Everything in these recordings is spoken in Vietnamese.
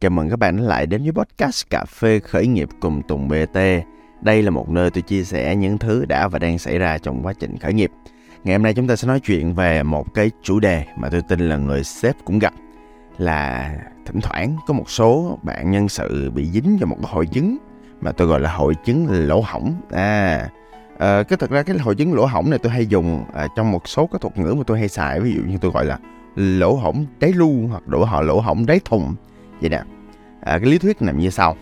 Chào mừng các bạn lại đến với podcast Cà phê khởi nghiệp cùng Tùng BT. Đây là một nơi tôi chia sẻ những thứ đã và đang xảy ra trong quá trình khởi nghiệp. Ngày hôm nay chúng ta sẽ nói chuyện về một cái chủ đề mà tôi tin là người sếp cũng gặp. Là thỉnh thoảng có một số bạn nhân sự bị dính vào một cái hội chứng mà tôi gọi là hội chứng lỗ hổng. Thực ra cái hội chứng lỗ hổng này tôi hay dùng trong một số cái thuật ngữ mà tôi hay xài. Ví dụ như tôi gọi là lỗ hổng đáy lu hoặc lỗ hổng đáy thùng. Vậy nè, cái lý thuyết nằm như sau.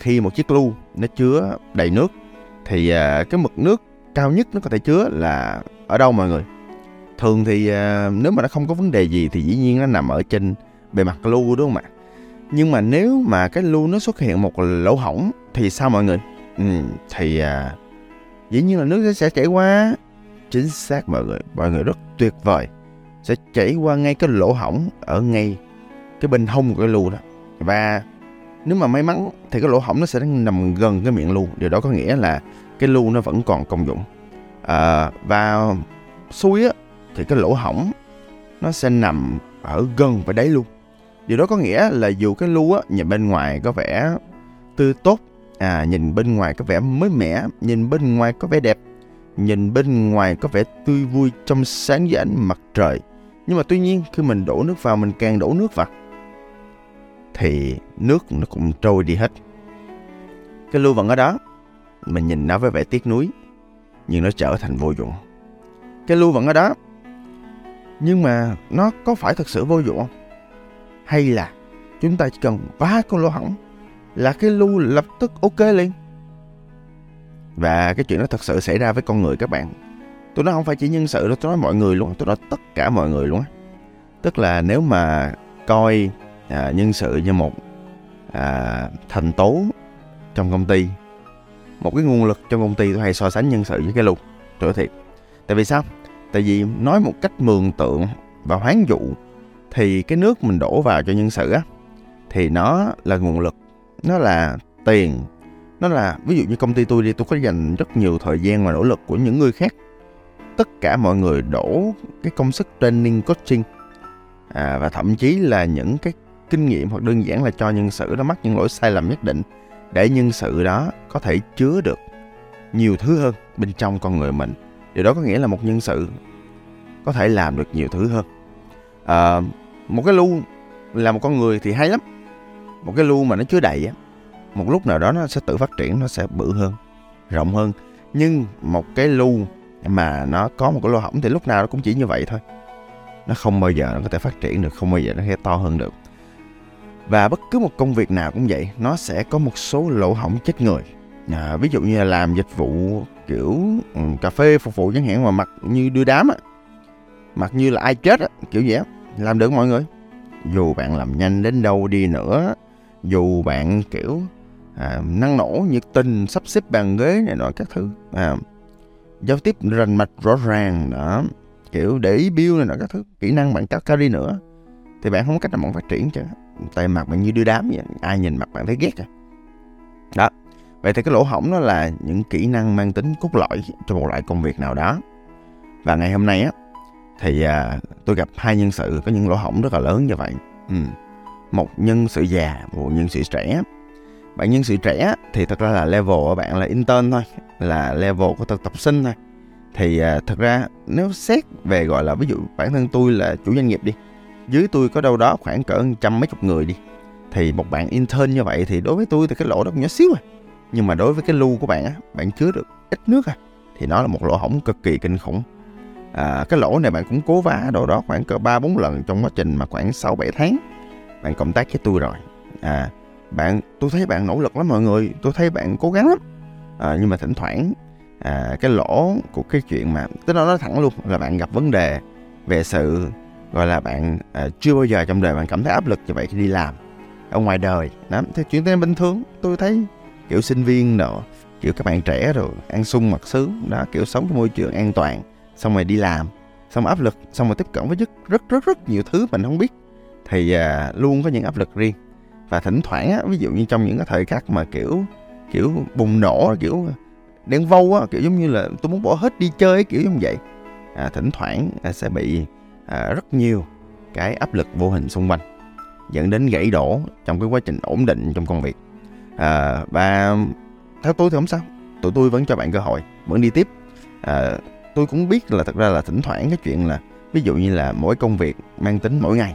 Khi một chiếc lu nó chứa đầy nước thì cái mực nước cao nhất nó có thể chứa là ở đâu mọi người? Thường thì nếu mà nó không có vấn đề gì thì dĩ nhiên nó nằm ở trên bề mặt lu, đúng không ạ? Nhưng mà nếu mà cái lu nó xuất hiện một lỗ hổng thì sao mọi người? Dĩ nhiên là nước sẽ chảy qua. Chính xác mọi người rất tuyệt vời. Sẽ chảy qua ngay cái lỗ hổng ở ngay cái bên hông của cái lu đó. Và nếu mà may mắn thì cái lỗ hổng nó sẽ nằm gần cái miệng lu. Điều đó có nghĩa là cái lu nó vẫn còn công dụng. Và xui á thì cái lỗ hổng nó sẽ nằm ở gần với đáy lu. Điều đó có nghĩa là dù cái lu á nhìn bên ngoài có vẻ tươi tốt, nhìn bên ngoài có vẻ mới mẻ, nhìn bên ngoài có vẻ đẹp, nhìn bên ngoài có vẻ tươi vui trong sáng dưới ánh mặt trời, nhưng mà tuy nhiên khi mình đổ nước vào, mình càng đổ nước vào thì nước nó cũng trôi đi hết. Cái lu vẫn ở đó, mình nhìn nó với vẻ tiếc nuối, nhưng nó trở thành vô dụng. Cái lu vẫn ở đó, nhưng mà nó có phải thật sự vô dụng không? Hay là chúng ta chỉ cần vá con lỗ hổng là cái lu lập tức ok liền? Và cái chuyện đó thật sự xảy ra với con người các bạn. Tôi nói không phải chỉ nhân sự đâu, tôi nói mọi người luôn, tôi nói tất cả mọi người luôn á. Tức là nếu mà coi nhân sự như một thành tố trong công ty, một cái nguồn lực trong công ty, tôi hay so sánh nhân sự với cái lu. Tôi nói thiệt. Tại vì sao? Tại vì nói một cách mường tượng và hoán dụ thì cái nước mình đổ vào cho nhân sự á thì nó là nguồn lực, nó là tiền, nó là, ví dụ như công ty tôi đi, tôi có dành rất nhiều thời gian và nỗ lực của những người khác. Tất cả mọi người đổ cái công sức training, coaching và thậm chí là những cái kinh nghiệm, hoặc đơn giản là cho nhân sự đó mắc những lỗi sai lầm nhất định để nhân sự đó có thể chứa được nhiều thứ hơn bên trong con người mình. Điều đó có nghĩa là một nhân sự có thể làm được nhiều thứ hơn. Một cái lu là một con người thì hay lắm. Một cái lu mà nó chứa đầy á, một lúc nào đó nó sẽ tự phát triển, nó sẽ bự hơn, rộng hơn. Nhưng một cái lu mà nó có một cái lỗ hổng thì lúc nào nó cũng chỉ như vậy thôi. Nó không bao giờ nó có thể phát triển được, không bao giờ nó có thể to hơn được. Và bất cứ một công việc nào cũng vậy, nó sẽ có một số lỗ hổng chết người. Ví dụ như là làm dịch vụ kiểu cà phê phục vụ chẳng hạn, mà mặc như đưa đám á, mặc như là ai chết á, kiểu vậy á, làm được mọi người. Dù bạn làm nhanh đến đâu đi nữa, dù bạn kiểu năng nổ, nhiệt tình, sắp xếp bàn ghế này nọ các thứ, giao tiếp rành mạch rõ ràng đó, kiểu để ý bill này nọ các thứ, kỹ năng bạn cao đi nữa thì bạn không có cách nào bạn phát triển chứ. Tại mặt bạn như đưa đám vậy, ai nhìn mặt bạn thấy ghét rồi đó. Vậy thì cái lỗ hổng nó là những kỹ năng mang tính cốt lõi cho một loại công việc nào đó. Và ngày hôm nay á thì tôi gặp hai nhân sự có những lỗ hổng rất là lớn như vậy. Một nhân sự già, một nhân sự trẻ. Bạn nhân sự trẻ thì thật ra là level của bạn là intern thôi, là level của thực tập sinh thôi. Thì thật ra nếu xét về gọi là, ví dụ bản thân tôi là chủ doanh nghiệp đi, dưới tôi có đâu đó khoảng cỡ trăm mấy chục người đi, thì một bạn intern như vậy thì đối với tôi thì cái lỗ đó cũng nhỏ xíu rồi. Nhưng mà đối với cái lu của bạn á, bạn chứa được ít nước à, thì nó là một lỗ hổng cực kỳ kinh khủng. Cái lỗ này bạn cũng cố vá đâu đó khoảng cỡ 3-4 lần trong quá trình mà khoảng 6-7 tháng bạn cộng tác với tôi rồi. Tôi thấy bạn nỗ lực lắm mọi người, tôi thấy bạn cố gắng lắm. Nhưng mà thỉnh thoảng cái lỗ của cái chuyện mà, tức là nói thẳng luôn là bạn gặp vấn đề về sự gọi là bạn chưa bao giờ trong đời bạn cảm thấy áp lực như vậy khi đi làm ở ngoài đời đó. Thế chuyện tên bình thường, tôi thấy kiểu sinh viên rồi, kiểu các bạn trẻ rồi ăn sung mặc sướng đó, kiểu sống trong môi trường an toàn, xong rồi đi làm, xong áp lực, xong rồi tiếp cận với rất nhiều thứ mình không biết, thì luôn có những áp lực riêng. Và thỉnh thoảng á, ví dụ như trong những cái thời khắc mà kiểu bùng nổ, kiểu đen vâu á, kiểu giống như là tôi muốn bỏ hết đi chơi, kiểu giống vậy, thỉnh thoảng sẽ bị rất nhiều cái áp lực vô hình xung quanh. dẫn đến gãy đổ trong cái quá trình ổn định trong công việc. Và theo tôi thì không sao, tụi tôi vẫn cho bạn cơ hội, vẫn đi tiếp. Tôi cũng biết là thật ra là thỉnh thoảng cái chuyện là ví dụ như là mỗi công việc mang tính mỗi ngày,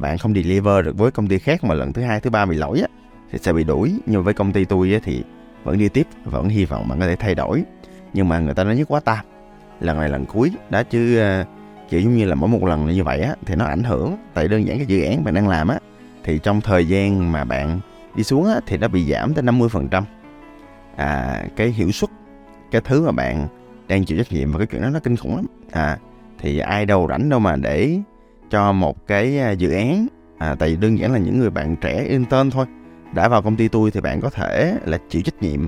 bạn không deliver được với công ty khác mà lần thứ hai, thứ ba bị lỗi á, thì sẽ bị đuổi. Nhưng với công ty tôi á, thì vẫn đi tiếp, vẫn hy vọng bạn có thể thay đổi. Nhưng mà người ta nói nhất quá ta, lần này lần cuối đã chứ kiểu giống như là mỗi một lần như vậy á, thì nó ảnh hưởng. Tại đơn giản cái dự án bạn đang làm á, thì trong thời gian mà bạn đi xuống á, thì nó bị giảm tới 50% cái hiệu suất, cái thứ mà bạn đang chịu trách nhiệm. Và cái chuyện đó nó kinh khủng lắm. Thì ai đâu rảnh đâu mà để cho một cái dự án, tại vì đơn giản là những người bạn trẻ intern thôi, đã vào công ty tôi thì bạn có thể là chịu trách nhiệm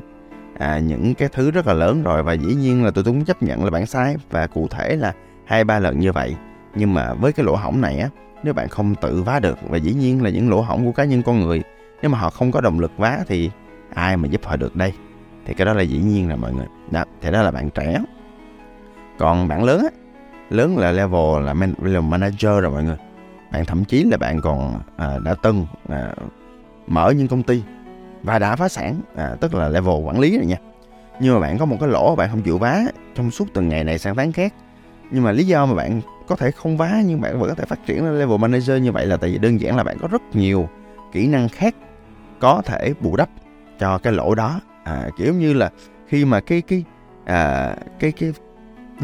những cái thứ rất là lớn rồi. Và dĩ nhiên là tôi cũng chấp nhận là bạn sai, và cụ thể là 2-3 lần như vậy. Nhưng mà với cái lỗ hổng này á, nếu bạn không tự vá được, và dĩ nhiên là những lỗ hổng của cá nhân con người, nếu mà họ không có động lực vá thì ai mà giúp họ được đây. Thì cái đó là dĩ nhiên là mọi người đó. Thì đó là bạn trẻ. Còn bạn lớn á, lớn là level là manager rồi mọi người. Bạn thậm chí là bạn còn đã từng mở những công ty và đã phá sản, tức là level quản lý rồi nha. Nhưng mà bạn có một cái lỗ bạn không chịu vá trong suốt từng ngày này sang tháng khác. Nhưng mà lý do mà bạn có thể không vá nhưng bạn vẫn có thể phát triển lên level manager như vậy là tại vì đơn giản là bạn có rất nhiều kỹ năng khác có thể bù đắp cho cái lỗ đó. Kiểu như là khi mà cái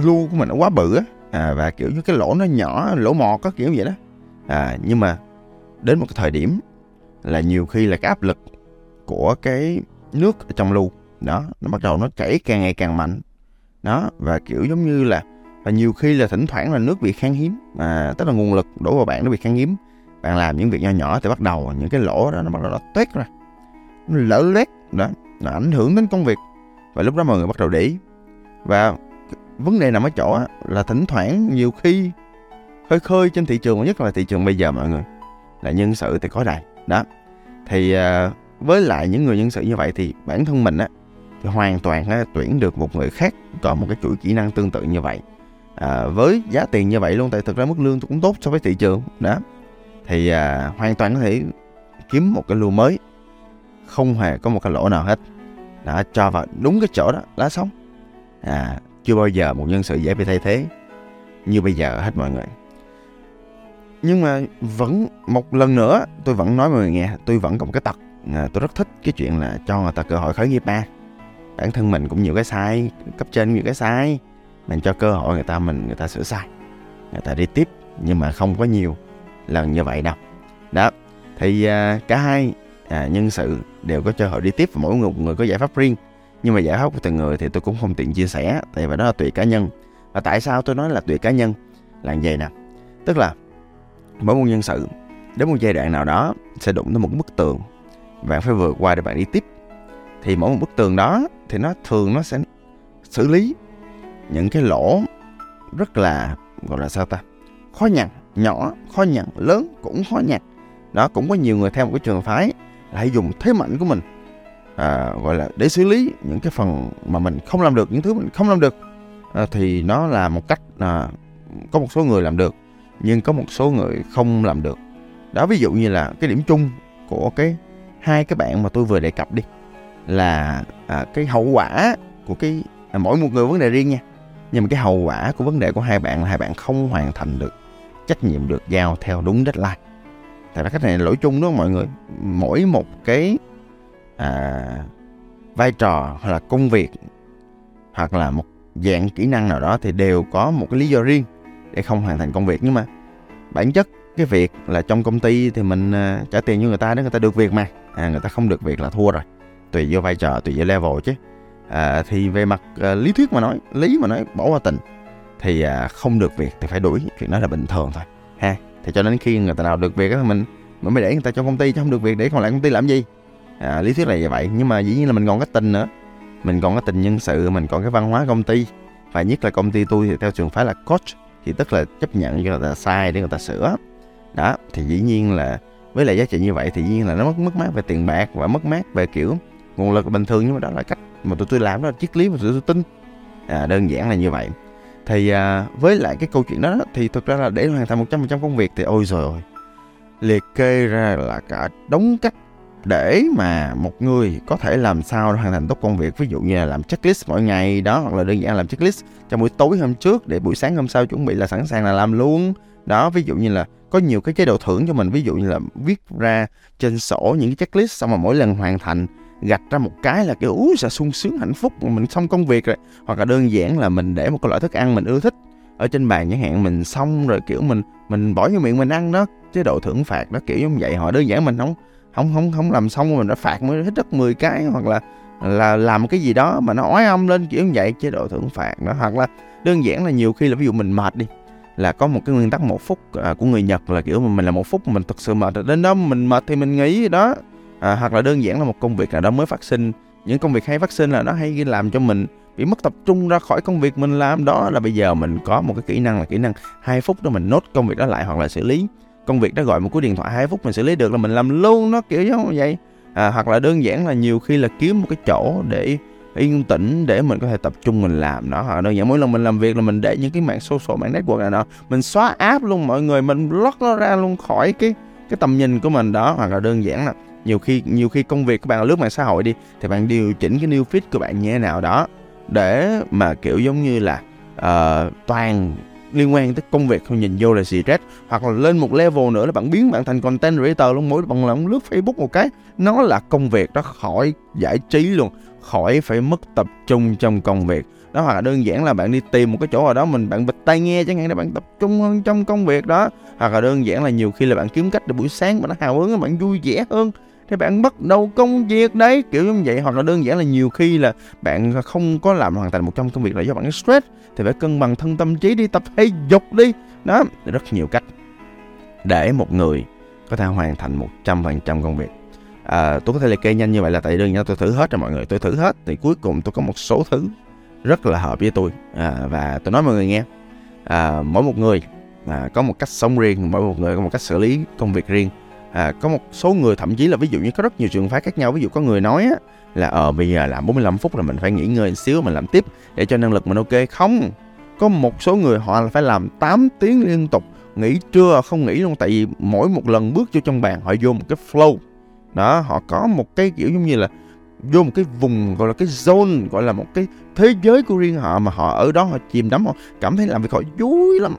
lu của mình nó quá bự á, và kiểu như cái lỗ nó nhỏ, lỗ mọt á, kiểu vậy đó. Nhưng mà đến một cái thời điểm là nhiều khi là cái áp lực của cái nước ở trong lu đó, nó bắt đầu nó chảy càng ngày càng mạnh đó. Và kiểu giống như là, và nhiều khi là thỉnh thoảng là nước bị khan hiếm, tức là nguồn lực đổ vào bạn nó bị khan hiếm. Bạn làm những việc nho nhỏ thì bắt đầu những cái lỗ đó nó bắt đầu nó toét ra, nó lở loét đó, nó ảnh hưởng đến công việc. Và lúc đó mọi người bắt đầu để ý. Và vấn đề nằm ở chỗ là thỉnh thoảng nhiều khi khơi trên thị trường, nhất là thị trường bây giờ mọi người, là nhân sự thì có đầy đó. Thì với lại những người nhân sự như vậy thì bản thân mình thì hoàn toàn tuyển được một người khác có một cái chuỗi kỹ năng tương tự như vậy, với giá tiền như vậy luôn. Tại thực ra mức lương tôi cũng tốt so với thị trường đó. Thì hoàn toàn có thể kiếm một cái lưu mới, không hề có một cái lỗ nào hết. Đã cho vào đúng cái chỗ đó là xong. Chưa bao giờ một nhân sự dễ bị thay thế như bây giờ hết mọi người. Nhưng mà vẫn, một lần nữa tôi vẫn nói mọi người nghe, tôi vẫn có một cái tật, tôi rất thích cái chuyện là cho người ta cơ hội khởi nghiệp mà. Bản thân mình cũng nhiều cái sai, cấp trên nhiều cái sai, mình cho cơ hội người ta, người ta sửa sai, người ta đi tiếp. Nhưng mà không có nhiều lần như vậy đâu đó. Thì cả hai nhân sự đều có cơ hội đi tiếp, và mỗi người có giải pháp riêng. Nhưng mà giải pháp của từng người thì tôi cũng không tiện chia sẻ, tại vì đó là tùy cá nhân. Và tại sao tôi nói là tùy cá nhân là như vậy nè, tức là mỗi một nhân sự đến một giai đoạn nào đó sẽ đụng tới một bức tường bạn phải vượt qua để bạn đi tiếp. Thì mỗi một bức tường đó thì nó sẽ xử lý những cái lỗ rất là, gọi là sao ta, khó nhằn, nhỏ khó nhằn, lớn cũng khó nhằn đó. Cũng có nhiều người theo một cái trường phái là hãy dùng thế mạnh của mình, gọi là để xử lý những cái phần mà mình không làm được, những thứ mình không làm được. Thì nó là một cách, có một số người làm được nhưng có một số người không làm được đó. Ví dụ như là cái điểm chung của cái hai cái bạn mà tôi vừa đề cập đi là cái hậu quả của cái, mỗi một người vấn đề riêng nha, nhưng mà cái hậu quả của vấn đề của hai bạn là hai bạn không hoàn thành được trách nhiệm được giao theo đúng deadline. Tại là cách này là lỗi chung đó mọi người. Mỗi một cái vai trò hoặc là công việc hoặc là một dạng kỹ năng nào đó thì đều có một cái lý do riêng để không hoàn thành công việc. Nhưng mà bản chất cái việc là trong công ty thì mình trả tiền cho người ta để người ta được việc mà, người ta không được việc là thua rồi. Tùy vô vai trò, tùy vô level chứ. Thì về mặt lý thuyết mà nói, bỏ qua tình thì không được việc thì phải đuổi, chuyện đó là bình thường thôi ha. Thì cho đến khi người ta nào được việc thì mình mới để người ta trong công ty, chứ không được việc để còn lại công ty làm gì. Lý thuyết là như vậy. Nhưng mà dĩ nhiên là mình còn cái tình nữa, mình còn cái tình nhân sự, mình còn cái văn hóa công ty. Và nhất là công ty tôi thì theo trường phái là coach, thì tức là chấp nhận cho người ta sai để người ta sửa đó. Thì dĩ nhiên là với lại giá trị như vậy thì dĩ nhiên là nó mất mát về tiền bạc và mất mát về kiểu nguồn lực bình thường. Nhưng mà đó là cách mà tụi tôi làm, đó là triết lý mà tụi tôi tin, đơn giản là như vậy. Thì với lại cái câu chuyện đó thì thực ra là để hoàn thành 100% công việc thì ôi rồi liệt kê ra là cả đống cách để mà một người có thể làm sao hoàn thành tốt công việc. Ví dụ như là làm checklist mỗi ngày đó, hoặc là đơn giản làm checklist cho buổi tối hôm trước để buổi sáng hôm sau chuẩn bị là sẵn sàng là làm luôn đó. Ví dụ như là có nhiều cái chế độ thưởng cho mình, ví dụ như là viết ra trên sổ những cái checklist, xong mà mỗi lần hoàn thành gạch ra một cái là kiểu úi xà sung sướng hạnh phúc, mình xong công việc rồi. Hoặc là đơn giản là mình để một cái loại thức ăn mình ưa thích ở trên bàn chẳng hạn, mình xong rồi kiểu mình bỏ vô miệng mình ăn đó, chế độ thưởng phạt đó, kiểu như vậy. Họ đơn giản mình không làm xong mình đã phạt mới hết đất 10 cái, hoặc là làm cái gì đó mà nó ói âm lên kiểu như vậy, chế độ thưởng phạt đó. Hoặc là đơn giản là nhiều khi là ví dụ mình mệt đi, là có một cái nguyên tắc 1 phút của người Nhật, là kiểu mình là 1 phút mình thực sự mệt, đến đó mình mệt thì mình nghỉ đó. Hoặc là đơn giản là một công việc nào đó mới phát sinh, những công việc hay phát sinh là nó hay làm cho mình bị mất tập trung ra khỏi công việc mình làm đó, là bây giờ mình có một cái kỹ năng là kỹ năng 2 phút đó mình nốt công việc đó lại, hoặc là xử lý công việc đó, gọi một cú điện thoại 2 phút mình xử lý được là mình làm luôn, nó kiểu giống như vậy. Hoặc là đơn giản là nhiều khi là kiếm một cái chỗ để yên tĩnh để mình có thể tập trung mình làm đó. Hoặc đơn giản mỗi lần mình làm việc là mình để những cái mạng social, mạng network này nọ, mình xóa app luôn mọi người, mình block nó ra luôn khỏi cái tầm nhìn của mình đó. Hoặc là đơn giản là nhiều khi công việc các bạn lướt mạng xã hội đi, thì bạn điều chỉnh cái new feed của bạn như thế nào đó để mà kiểu giống như là toàn liên quan tới công việc, không nhìn vô là stress. Hoặc là lên một level nữa là bạn biến bạn thành content creator luôn, mỗi lần bạn lướt Facebook một cái nó là công việc đó, khỏi giải trí luôn, khỏi phải mất tập trung trong công việc đó. Hoặc là đơn giản là bạn đi tìm một cái chỗ ở đó bạn bịt tai nghe chẳng hạn để bạn tập trung hơn trong công việc đó. Hoặc là đơn giản là nhiều khi là bạn kiếm cách để buổi sáng bạn hào hứng, bạn vui vẻ hơn thì bạn bắt đầu công việc đấy, kiểu như vậy. Hoặc là đơn giản là nhiều khi là bạn không có làm hoàn thành 100 công việc là do bạn stress, thì phải cân bằng thân tâm trí đi, tập thể dục đi đó. Rất nhiều cách để một người có thể hoàn thành 100% công việc. Tôi có thể liệt kê nhanh như vậy là tại đơn giản tôi thử hết rồi mọi người, tôi thử hết thì cuối cùng tôi có một số thứ rất là hợp với tôi. Và tôi nói mọi người nghe, mỗi một người có một cách sống riêng, mỗi một người có một cách xử lý công việc riêng. Có một số người thậm chí là ví dụ như có rất nhiều trường phái khác nhau. Ví dụ có người nói là bây giờ làm 45 phút là mình phải nghỉ ngơi một xíu, mình làm tiếp để cho năng lực mình ok. Không, có một số người họ phải làm 8 tiếng liên tục, nghỉ trưa không nghỉ luôn. Tại vì mỗi một lần bước vô trong bàn họ vô một cái flow đó, họ có một cái kiểu giống như là vô một cái vùng gọi là cái zone, gọi là một cái thế giới của riêng họ, mà họ ở đó họ chìm đắm, họ cảm thấy làm việc họ vui lắm.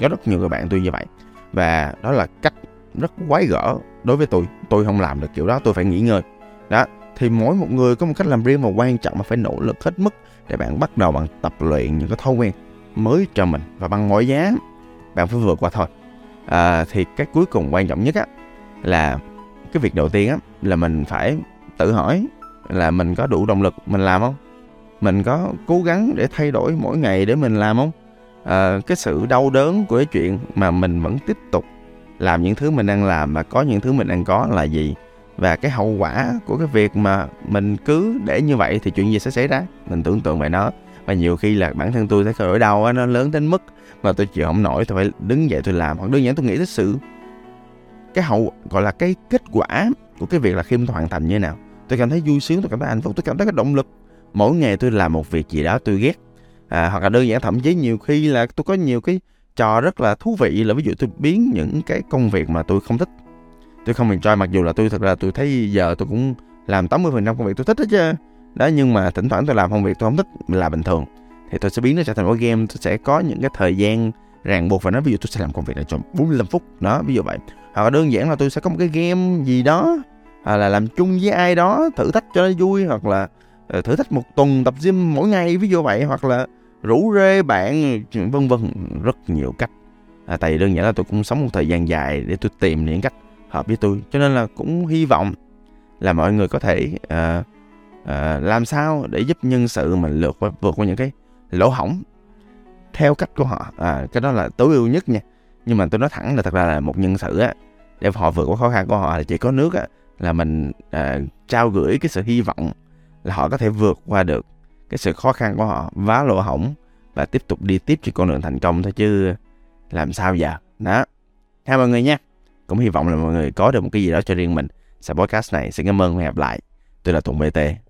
Có rất nhiều người bạn tôi như vậy, và đó là cách rất quái gở đối với tôi không làm được kiểu đó, tôi phải nghỉ ngơi đó. Thì mỗi một người có một cách làm riêng, và quan trọng là phải nỗ lực hết mức để bạn bắt đầu bạn tập luyện những cái thói quen mới cho mình, và bằng mọi giá bạn phải vượt qua thôi. Thì cái cuối cùng quan trọng nhất là cái việc đầu tiên là mình phải tự hỏi là mình có đủ động lực mình làm không, mình có cố gắng để thay đổi mỗi ngày để mình làm không. Cái sự đau đớn của cái chuyện mà mình vẫn tiếp tục làm những thứ mình đang làm và có những thứ mình đang có là gì, và cái hậu quả của cái việc mà mình cứ để như vậy thì chuyện gì sẽ xảy ra, mình tưởng tượng về nó. Và nhiều khi là bản thân tôi thấy cái nỗi đau nó lớn đến mức mà tôi chịu không nổi, tôi phải đứng dậy tôi làm. Hoặc đơn giản tôi nghĩ tới cái hậu gọi là cái kết quả của cái việc là khi tôi hoàn thành như thế nào, tôi cảm thấy vui sướng, tôi cảm thấy hạnh phúc, tôi cảm thấy cái động lực mỗi ngày tôi làm một việc gì đó tôi ghét. Hoặc là đơn giản thậm chí nhiều khi là tôi có nhiều cái trò rất là thú vị, là ví dụ tôi biến những cái công việc mà tôi không thích, tôi không enjoy, mặc dù là tôi thật ra tôi thấy giờ tôi cũng làm 80% công việc tôi thích hết chứ đó, nhưng mà thỉnh thoảng tôi làm công việc tôi không thích là bình thường, thì tôi sẽ biến nó trở thành một game. Tôi sẽ có những cái thời gian ràng buộc vào nó, ví dụ tôi sẽ làm công việc này trong 45 phút đó, ví dụ vậy. Hoặc là đơn giản là tôi sẽ có một cái game gì đó, hoặc là làm chung với ai đó thử thách cho nó vui, hoặc là thử thách một tuần tập gym mỗi ngày, ví dụ vậy. Hoặc là rủ rê bạn, vân vân, rất nhiều cách. Tại vì đơn giản là tôi cũng sống một thời gian dài để tôi tìm những cách hợp với tôi, cho nên là cũng hy vọng là mọi người có thể làm sao để giúp nhân sự mình vượt qua những cái lỗ hổng theo cách của họ. Cái đó là tối ưu nhất nha, nhưng mà tôi nói thẳng là thật ra là một nhân sự để họ vượt qua khó khăn của họ thì chỉ có nước là mình trao gửi cái sự hy vọng là họ có thể vượt qua được cái sự khó khăn của họ, vá lỗ hổng và tiếp tục đi tiếp trên con đường thành công thôi, chứ làm sao giờ đó. Theo mọi người nha, cũng hy vọng là mọi người có được một cái gì đó cho riêng mình. Sau podcast này, xin cảm ơn và hẹn gặp lại. Tôi là Tùng BT.